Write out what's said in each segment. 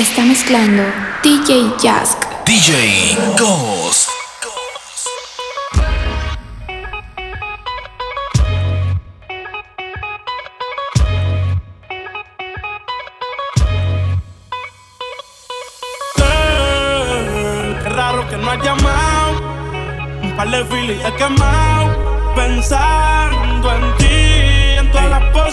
está mezclando DJ Jask. DJ Ghost. Qué raro que no has llamado. Un par de filas y he quemado. Pensando en ti.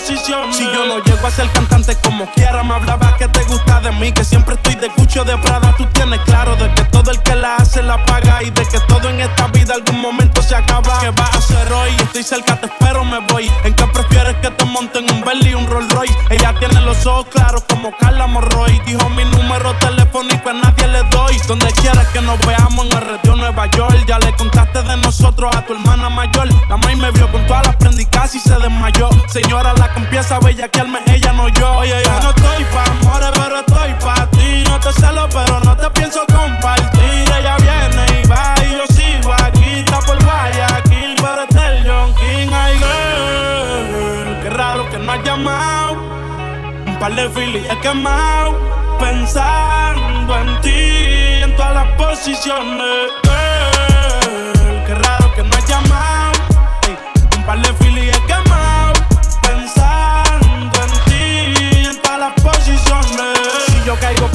Si yo no llego a ser cantante como quiera, me hablabas que te gusta de mí, que siempre estoy de cucho de Prada. Tú tienes claro de que todo el que la hace la paga y de que todo en esta vida algún momento se acaba. ¿Qué vas a hacer hoy? Estoy cerca, te espero, me voy. ¿En qué prefieres que te monten un Bentley y un Rolls Royce? Ella tiene los ojos claros como Carla Morroy. Dijo mi número telefónico a nadie le doy. Donde quieras que nos veamos en el Radio Nueva York. Ya le contaste de nosotros a tu hermana mayor. La maíz me vio con todas las prendas y casi se desmayó. Señora, la que empieza a bellaquearme, ella no yo. Oye, yo no estoy pa' amores, pero estoy pa' ti. No te celo, pero no te pienso compartir. Ella viene y va y yo sigo aquí. Está por Guayaquil, pero está el John King. Ay, girl, qué raro que no has llamado. Un par de filis he quemado. Pensando en ti, en todas las posiciones. Girl, qué raro que no has llamado. Un par de filis he quemado. Caigo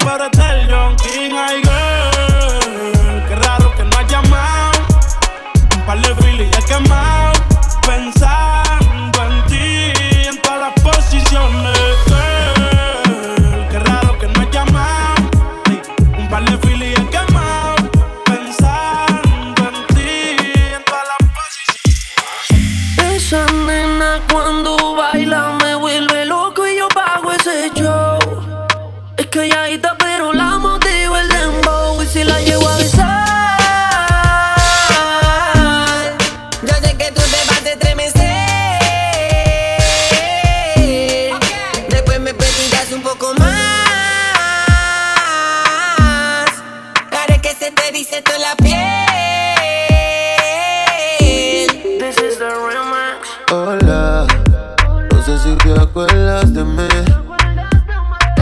pero está John King. Ay, girl, qué raro que no has llamado. Un par de filis he quemado. Pensando en ti, en todas las posiciones. Girl, qué raro que no has llamado. Un par de filis he quemado. Pensando en ti, en todas las posiciones. Esa nena cuando baila me vuelve loco y yo pago ese show. Es que ya está.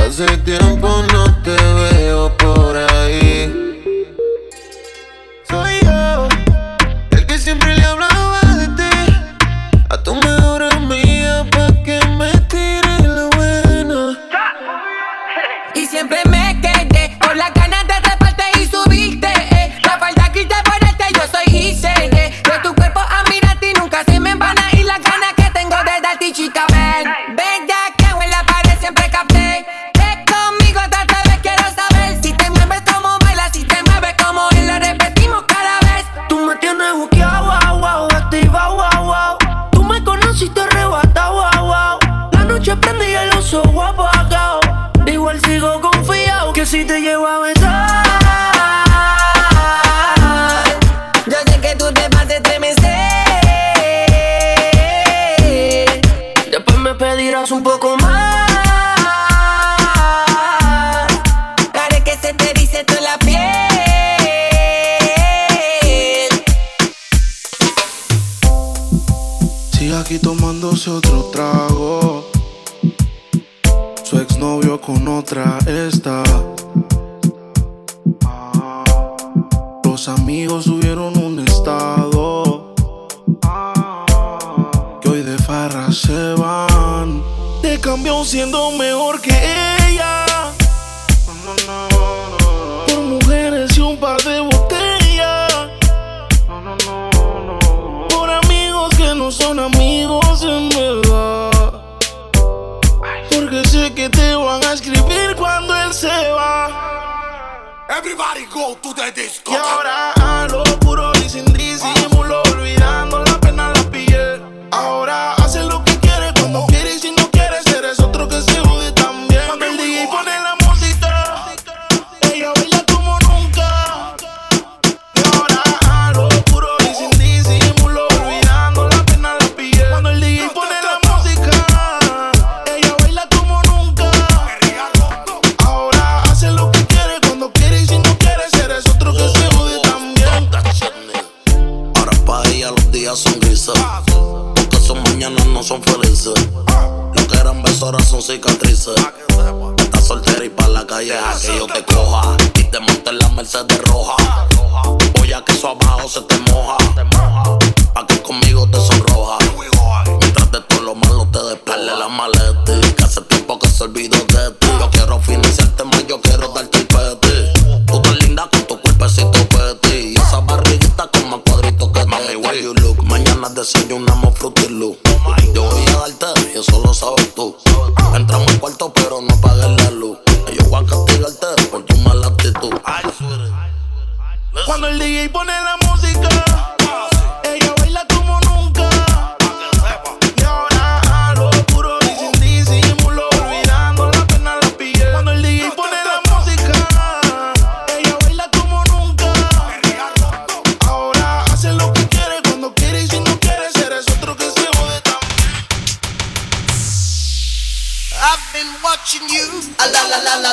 Hace tiempo no te veo por ahí. Soy yo, el que siempre le hablaba de ti. A tu mejor amiga pa' que me tire la buena. Y siempre me quedé con las ganas de reparte y subirte, La falda que te ponerte yo soy hice, De tu cuerpo a mirarte y nunca se me embana. Y las ganas que tengo de darte, chica, ven. Si te llevo a besar, yo sé que tú te vas a estremecer. Después me pedirás un poco más. Haré que se te dice toda la piel. Sigue aquí tomándose otro trago. Su exnovio con otra está. Los amigos subieron un estado que hoy de farra se van. Te cambió siendo mejor que ella, por mujeres y un par de botellas, por amigos que no son amigos en verdad. Porque sé que te van a escribir cuando él se va. Everybody go to the disco. Y ahora a lo puro y sin disimulo, olvidando la pena la pillé. Ahora hace lo que quiere cuando quiere y si no quieres eres otro que se jode también. Cuando el DJ pone la música, ella baila. Deja que yo te coja y te monte en la Mercedes roja. Voy a que eso abajo se te moja, pa' que conmigo te sonroja. Mientras de todo lo malo te despegue la maleta, que hace tiempo que se olvidó de ti. Yo quiero financiarte más, yo quiero darte el peti. Tú tan linda con tu cuerpecito peti, y esa barriguita con más cuadritos que mami, where you look. Mañana desayunamos Fruity Loop. Yo voy a darte y eso lo sabes tú. Entramos al cuarto pero no apagues la luz. Yo voy a castigarte por tu mala actitud. Cuando el DJ pone la música, ella baila como nunca. Y ahora a lo puro y sin disimulo, olvidando la pena la pillé. Cuando el DJ pone la música, ella baila como nunca. Ahora hace lo que quiere, cuando quiere, y si no quieres eres otro que se jode también. I've been watching you, a la la la la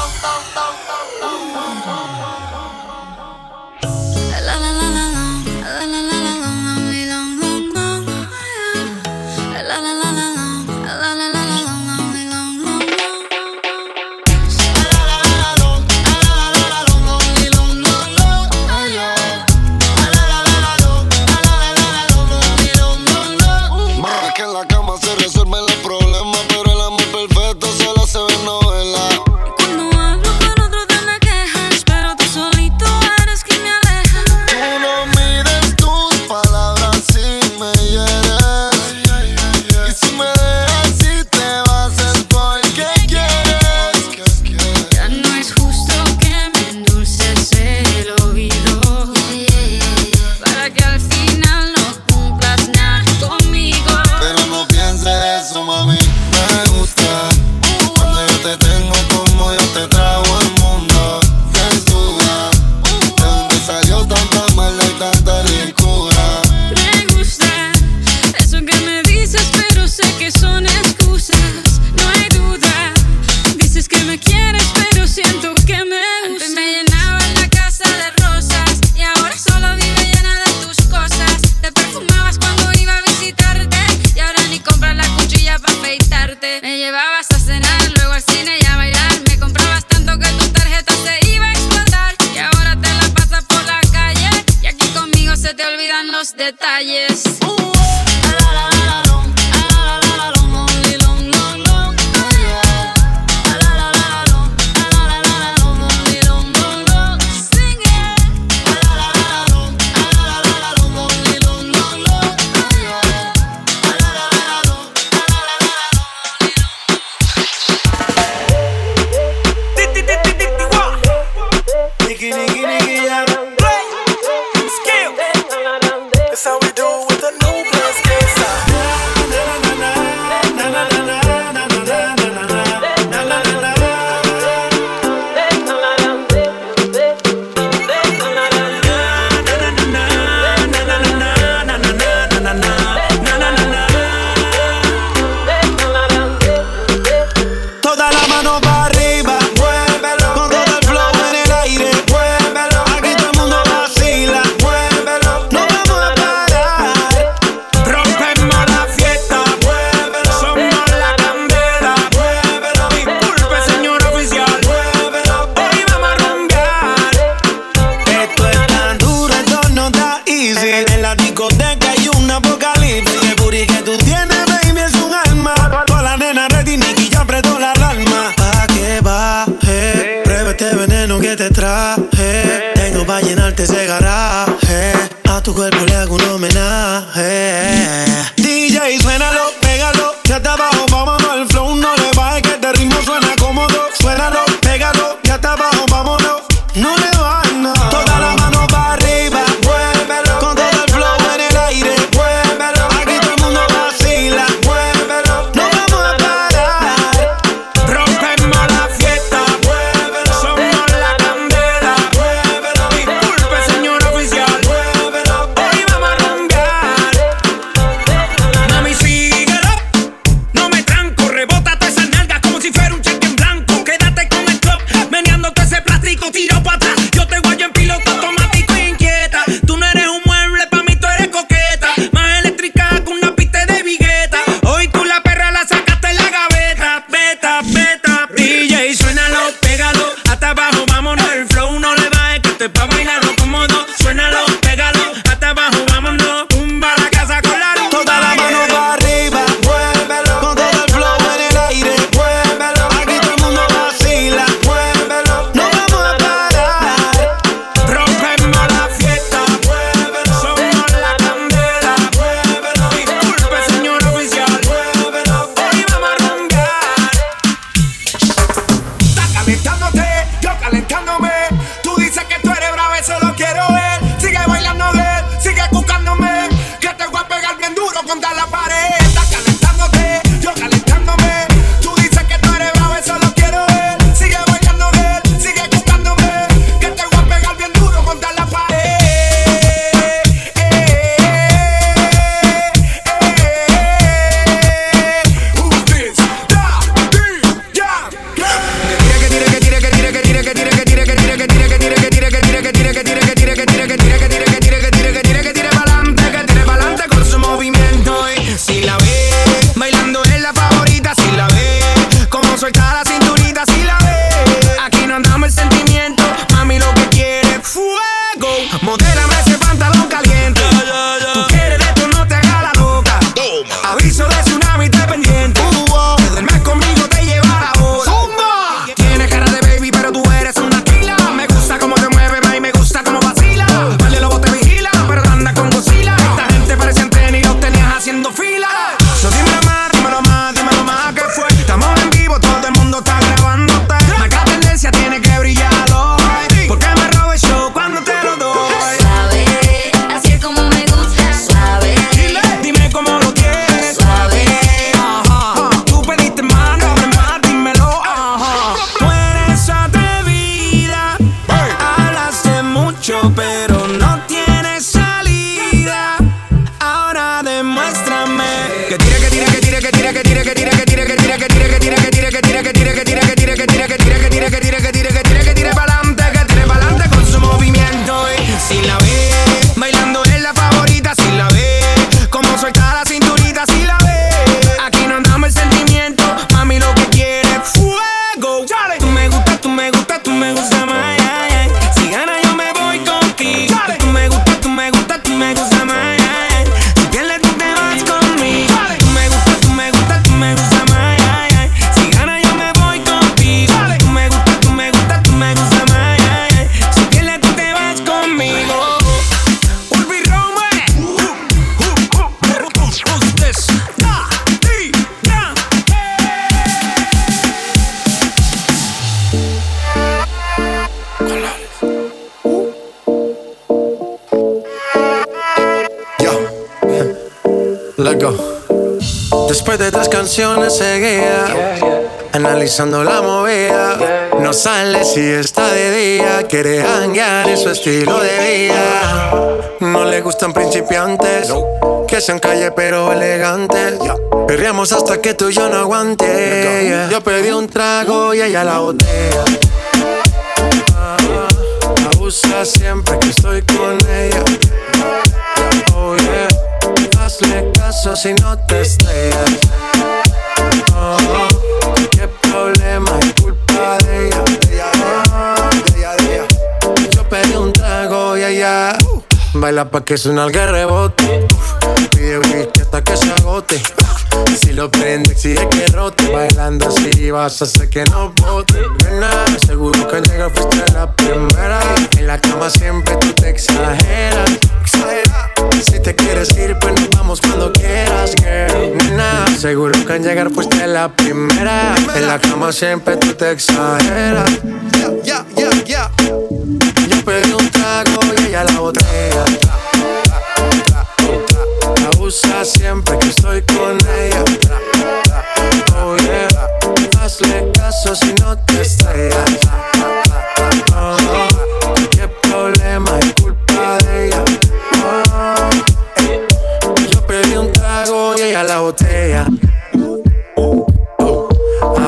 Let's go. Después de 3 canciones seguía, yeah, yeah, analizando la movida, yeah. No sale si está de día, quiere hanguear en su estilo de vida. No le gustan principiantes, no, que sean calle pero elegantes, yeah. Perreamos hasta que tú y yo no aguante, yeah. Yo pedí un trago y ella la botella, ah, abusa siempre que estoy con ella. Oh yeah, hazle caso si no te estrellas. Oh, qué problema es culpa de ella, de ella, de ella, de ella, de ella. Yo pedí un trago y ella baila pa' que suena el que rebote. Pide whisky hasta que se agote. Si lo prende exige que rote. Bailando así vas a hacer que no bote. Nena, seguro que al llegar fuiste la primera. En la cama siempre tú te exageras. Si te quieres ir, pues nos vamos cuando quieras, girl. Nena, seguro que al llegar fuiste la primera. En la cama siempre tú te exageras. Yeah, yeah, yeah, yeah. Yo pedí un trago y ella la botella. Abusa siempre que estoy con ella. Oh yeah, hazle caso si no te estrellas. Oh, qué problema es culpa de ella. Oh, yo pedí un trago y ella la botella.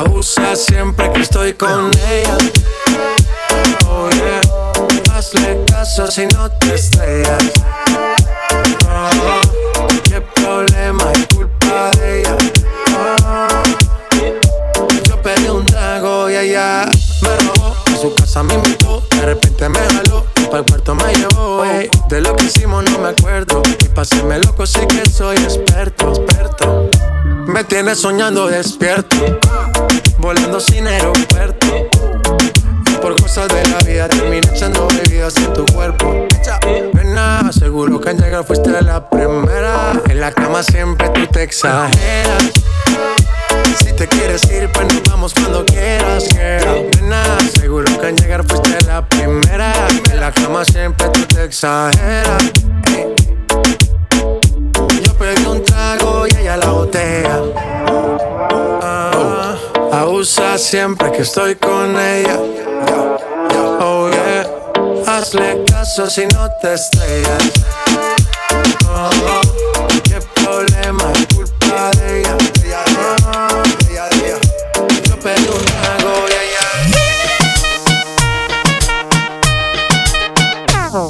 Abusa siempre que estoy con ella. Oh yeah, hazle caso si no te estrellas. Oh, qué problema es culpa de ella. Oh, yo pedí un trago y ella me robó. A su casa me invitó, de repente me jaló, pa'l cuarto me llevó. Ey, de lo que hicimos no me acuerdo. Y pa' hacerme loco sí que soy experto, experto. Me tienes soñando despierto, volando sin aeropuerto. Por cosas de la vida terminé echando bebidas en tu cuerpo. Nena, seguro que al llegar fuiste la primera. En la cama siempre tú te exageras. Si te quieres ir, pues nos vamos cuando quieras, girl. Nena, seguro que al llegar fuiste la primera. En la cama siempre tú te exageras. Yo pedí un trago y ella la botella. Ah, abusa siempre que estoy con ella. Oh yeah, hazle caso si no te estrellas. Oh, qué problema es culpa de ella, de ella, de ella, de ella. Yo pedí un trago y ella.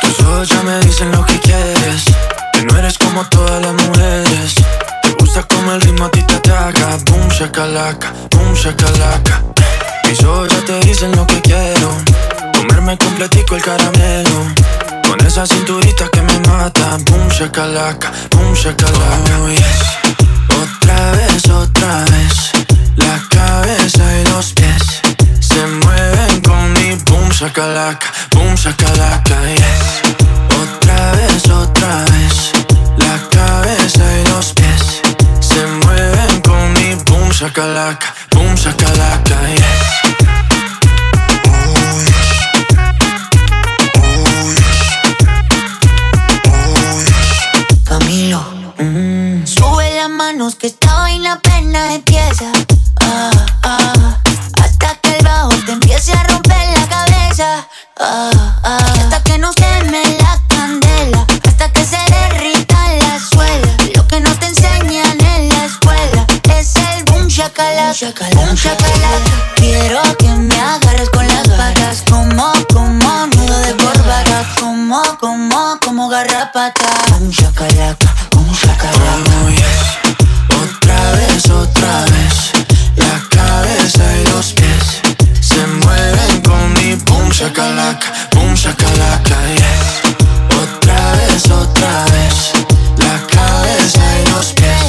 Tus ojos ya me dicen lo que quieres, que no eres como todas las mujeres. Como el ritmo a ti te ataca, boom shakalaka, mis ojos ya te dicen lo que quiero, comerme completico el caramelo, con esa cinturita que me mata, boom shakalaka, oh yes, otra vez, la cabeza y los pies se mueven con mi boom shakalaka, yes, otra vez, la cabeza y los pies se mueven con mi boom shakalaka, yes. Oh yes, oh yes, oh yes. Camilo, sube las manos que esta vaina apenas empieza. Ah, ah, hasta que el bajo te empiece a romper la cabeza. Ah, ah, y hasta que no queme la candela, hasta que se derrita la suela. Lo que no te enseñan en la escuela es el boom shakalaka, boom shakalaka. Quiero que me agarres con las patas, como nudo de corbata, como garrapata. Boom shakalaka, boom shakalaka. Oh yes, otra vez, la cabeza y los pies se mueven con mi boom shakalaka, yes. Otra vez, la cabeza y los pies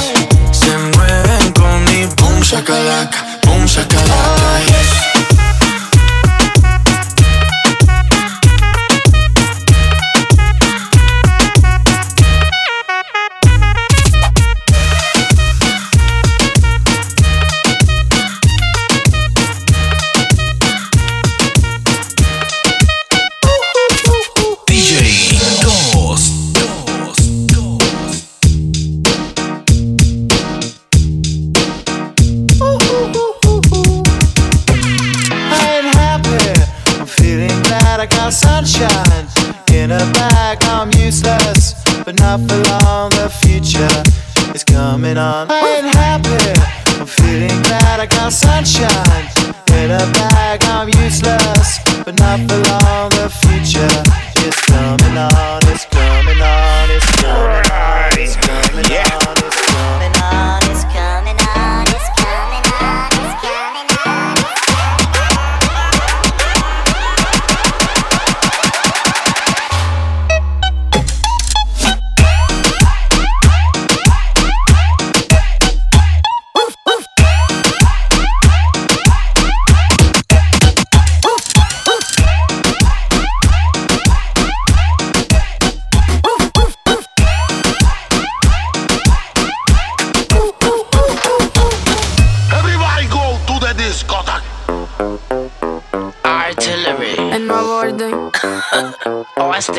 se mueven con mi boom shakalaka, boom shakalaka. pressure is coming on. I ain't happy, I'm feeling glad I got sunshine in a bag. I'm useless, but not for long. The future is coming on, it's coming on, it's coming on, it's coming on, it's coming on.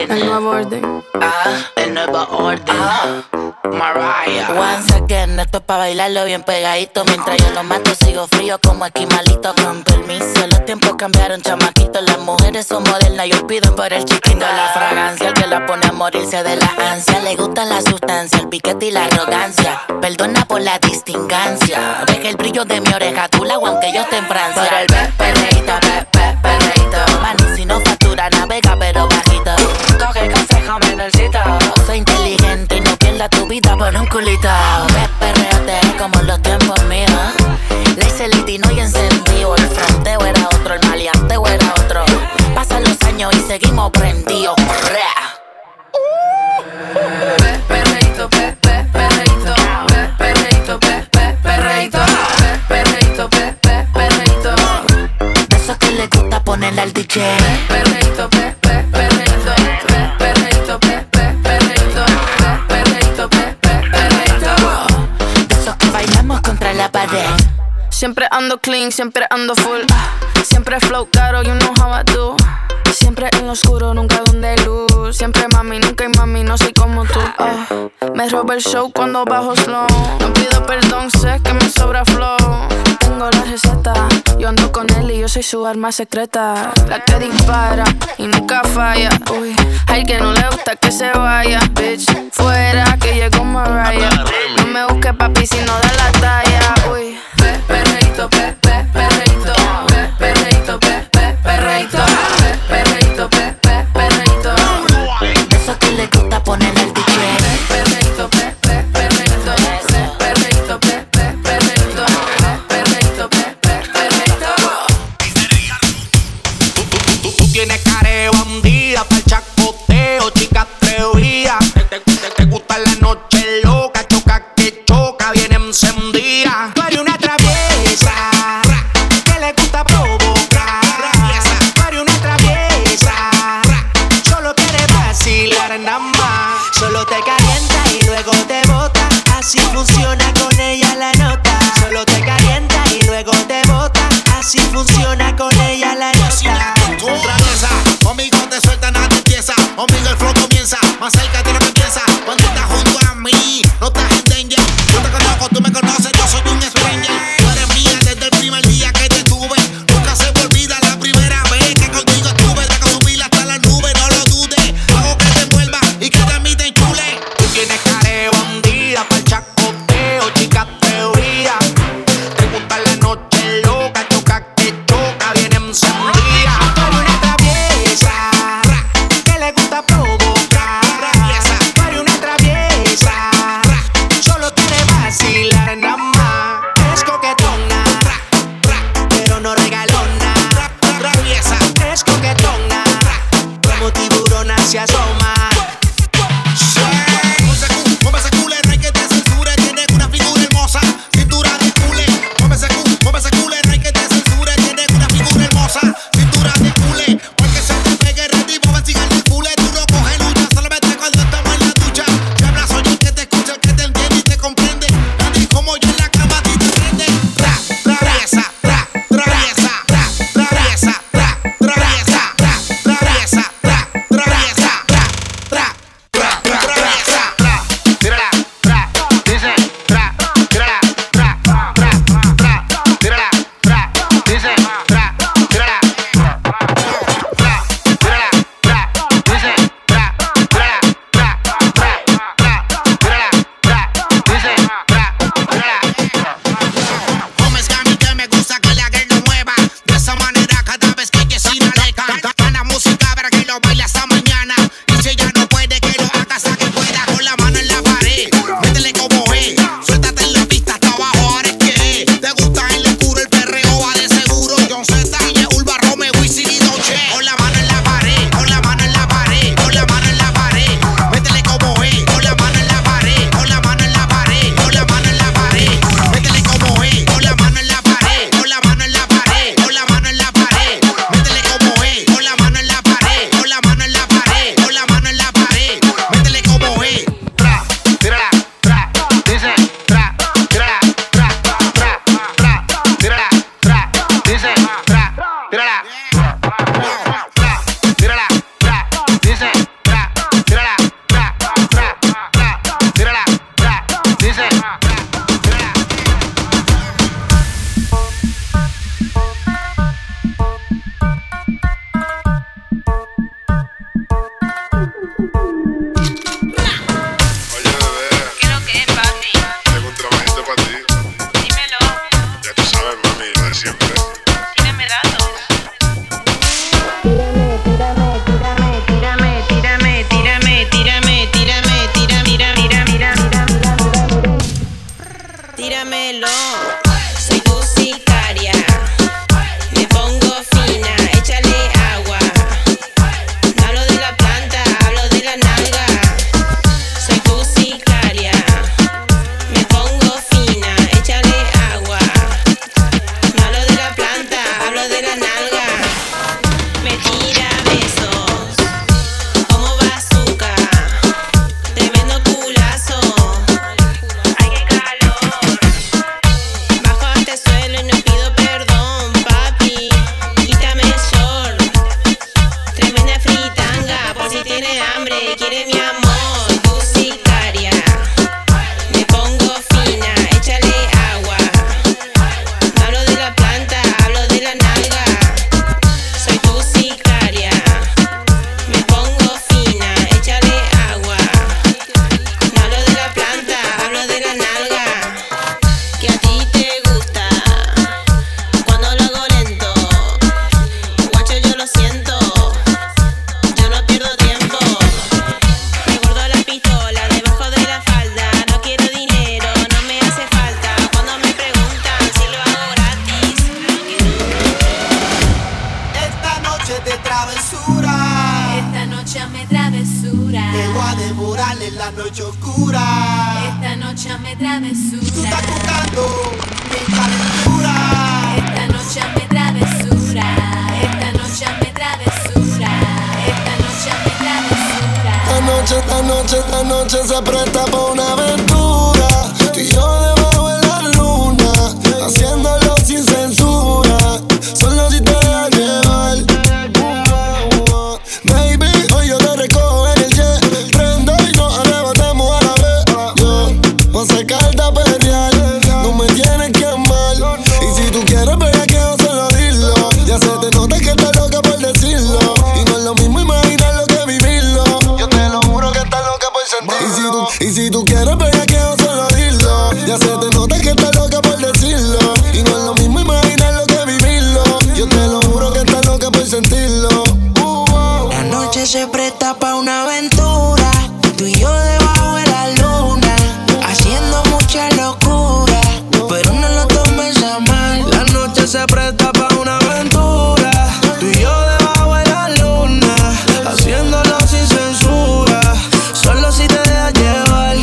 El nuevo orden. Ah, el nuevo orden. Ah, Mariah. Once again, esto es pa' bailarlo bien pegadito. Mientras yo lo mato, sigo frío como aquí malito. Con permiso, los tiempos cambiaron, chamaquito. Las mujeres son modernas y olviden por el chiquito. La fragancia, el que la pone a morirse de la ansia. Le gusta la sustancia, el piquete y la arrogancia. Perdona por la distingancia. Deja el brillo de mi oreja, tu lago, aunque yo esté en Francia. Por el perreíto, perreíto. Mani, si no factura, navega, pero bajito. Coge el consejo, me necesito. Soy inteligente y no pierda tu vida por un culito. Perreate como los tiempos míos. Le hice el litino y encendido. El fronteo era otro, el maleanteo era otro. Pasan los años y seguimos prendidos. Perreíto, perreíto. Perreíto, perreíto. Perreíto, perreíto. De esos que le gusta ponerle al DJ. Perreíto, perreíto. Perreíto, perreíto. Perreíto, perreíto. De esos que bailamos contra la pared. Siempre ando clean, siempre ando full. Siempre flow caro, you know how I do. Siempre en lo oscuro, nunca donde hay luz. Siempre mami, nunca hay mami, no soy como tú. Me roba el show cuando bajo slow. No pido perdón, sé que me sobra flow. Tengo la receta, yo ando con él y yo soy su arma secreta. La que dispara y nunca falla. Uy, al que no le gusta que se vaya. Bitch, fuera que llegó Mariah. No me busques papi si no da la talla. Uy, perreíto, perreíto. Perreíto, perreíto. Perreíto, perreíto. De esos que le gusta ponerle el DJ. Perreíto, perreíto. Perreíto, perreíto. Perreíto, perreíto. Tú tienes careo bandida para el chacoteo, chica atrevida. Te gusta la noche. dígamelo. Soy tu sicaria, me pongo fina, échale agua. No hablo de la planta, hablo de la nalga. Soy tu sicaria, me pongo fina, échale agua. No hablo de la planta, hablo de la nalga. Me tira besos como bazooka, tremendo culazo. Ay, qué calor. Bajo hasta el suelo y no pido perdón, papi. Quítame el sol. Tremenda fritanga, por si tiene hambre, quiere mi amor. Soy tu sicaria, me pongo fina, échale agua. No hablo de la planta, hablo de la nalga. Soy tu sicaria, me pongo fina, échale agua. No hablo de la planta, hablo de la nalga. Que a ti te gusta cuando lo hago lento. Guacho, yo lo siento, yo no pierdo tiempo. Me guardo la pistola debajo de la falda. No quiero dinero, no me hace falta. Cuando me preguntan si lo hago gratis, Esta noche de travesura, Esta noche me travesura. te voy a devorar en la noche oscura. Esta noche me Tú travesura. estás buscando mi calentura. Esta noche me travesura. Esta noche me travesura. Esta noche me travesura. Esta noche se presta para una aventura. Tú y yo debajo de la luna, haciéndolo sin censura. Solo si te da llevar. Baby, hoy yo te recojo en el jet. Prende y nos arrebatamos a la vez. Yo voy a sacarte a perrear. No me tienes que amar. Y si tú quieres bellaqueo, solo dilo. Ya se te nota que estás loca por decirlo. Y no es lo mismo imaginarlo que vivirlo. Yo te lo juro que estás loca por sentirlo. Y si tú quieres bellaqueo, solo dilo. Ya se te nota que estás loca por decirlo. Y no es lo mismo imaginarlo que vivirlo. Yo te lo juro que estás loca por sentirlo. La noche se presta pa' una aventura. Tú y yo debajo de la luna, haciendo mucha locura, pero no lo tomes a mal. La noche se presta pa' una aventura. Tú y yo debajo de la luna, haciéndolo sin censura. Solo si te dejas llevar.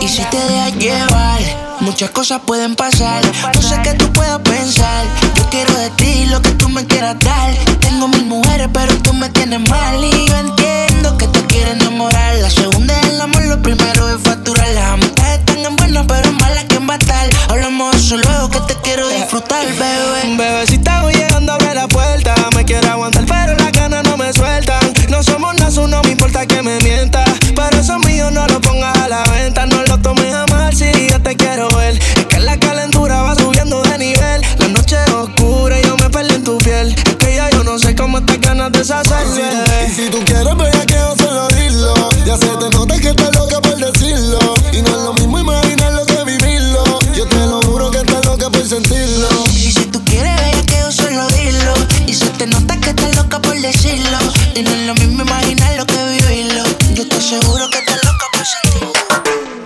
Y si te dejas llevar, muchas cosas pueden pasar. No sé qué tú puedas pensar. Yo quiero de ti lo que tú me quieras dar. Tengo mil mujeres, pero tú me tienes mal. Y yo entiendo que te quieres enamorar. La segunda es el amor, lo primero es facturar. Las amistades están en buenas, pero en malas, ¿quién va a estar? Hablamos de eso luego que te quiero disfrutar, bebé. Bebecita, voy llegando, abre la puerta. Me quiero aguantar, pero las ganas no me sueltan. No somos nasu, no me importa que me mientas. Pero eso mío no lo pongas a la venta. No lo tomes a mal si yo te quiero ver. Es que la calentura va subiendo de nivel. La noche es oscura y yo me perdí en tu piel. Es que ya yo no sé cómo estas ganas deshacerse. Y si tú quieres bellaqueo, solo dilo. Ya se te nota que estás loca por decirlo. Y no es lo mismo imaginarlo que vivirlo. Yo te lo juro que estás loca por sentirlo. Y si tú quieres bellaqueo, solo dilo. Y se te nota que estás loca por decirlo. Y no es lo mismo imaginarlo que vivirlo. Yo te aseguro que estás loca por sentirlo.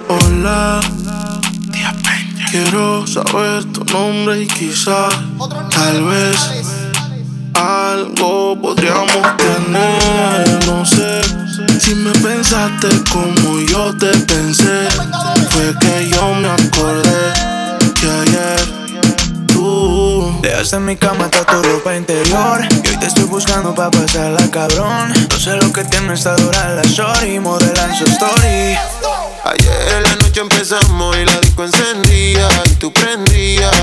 Hola, quiero saber tu nombre y quizás, tal vez, algo podríamos tener. No sé si me pensaste como yo te pensé. Fue que yo me acordé que ayer tú dejaste en mi cama toda tu ropa interior. Y hoy te estoy buscando pa' pasarla, cabrón. No sé lo que tiene esta dura la shorty, modelan su story. Ayer en la noche empezamos y la disco encendía y tú prendías.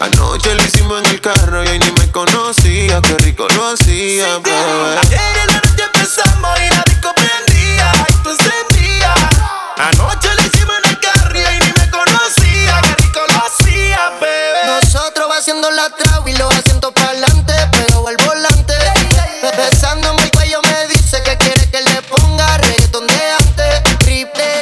Anoche lo hicimos en el carro y hoy ni me conocía. Qué rico lo hacía, sí, bebé. Ayer en la noche empezamos y la disco prendía y tú encendías. Anoche lo hicimos en el carro y hoy ni me conocía. Qué rico lo hacía, bebé. Nosotros haciendo la traba y los asientos para adelante, pero al volante. Besándome el cuello me dice que quiere que le ponga reggaetón de antes. Triple.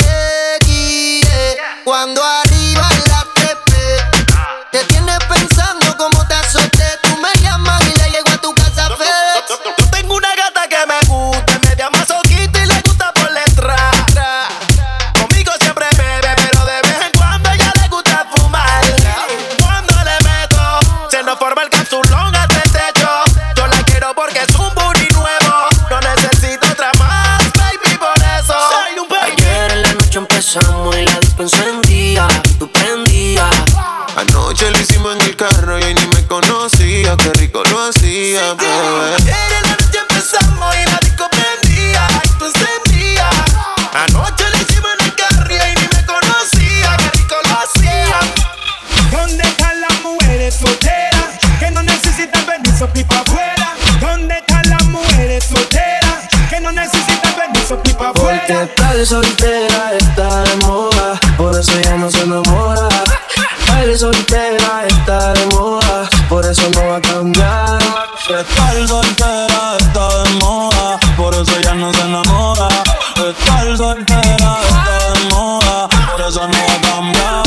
Cuando arriba la pepe, te tienes pensando cómo te azoté. Tú me llamas y le llego a tu casa FedEx. Yo tengo una gata que me gusta, me llama soquita y le gusta por letra. Conmigo siempre bebe, pero de vez en cuando ella le gusta fumar. prendía, tú prendías. Anoche lo hicimos en el carro y ni me conocía. Qué rico lo hacía, bebé. Era la noche empezamos y la disco prendía y tú encendías. Anoche lo hicimos en el carro y ni me conocía. Qué rico lo hacía. ¿Dónde están las mujeres solteras que no necesitan permiso pipa afuera? ¿Dónde están las mujeres solteras que no necesitan permiso pipa afuera? Porque tal soltera está de moda, por eso ya no se enamora. Baile soltera está de moda, por eso no va a cambiar. Estar soltera está de moda, por eso ya no se enamora. Estar soltera está de moda, por eso no va a cambiar.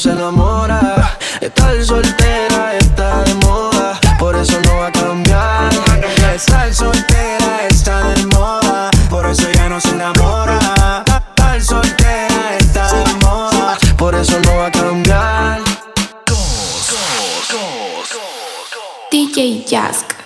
Se enamora, estar soltera está de moda, por eso no va a cambiar. Estar soltera está de moda, por eso ya no se enamora. Estar soltera está de moda, por eso no va a cambiar. DJ Jask.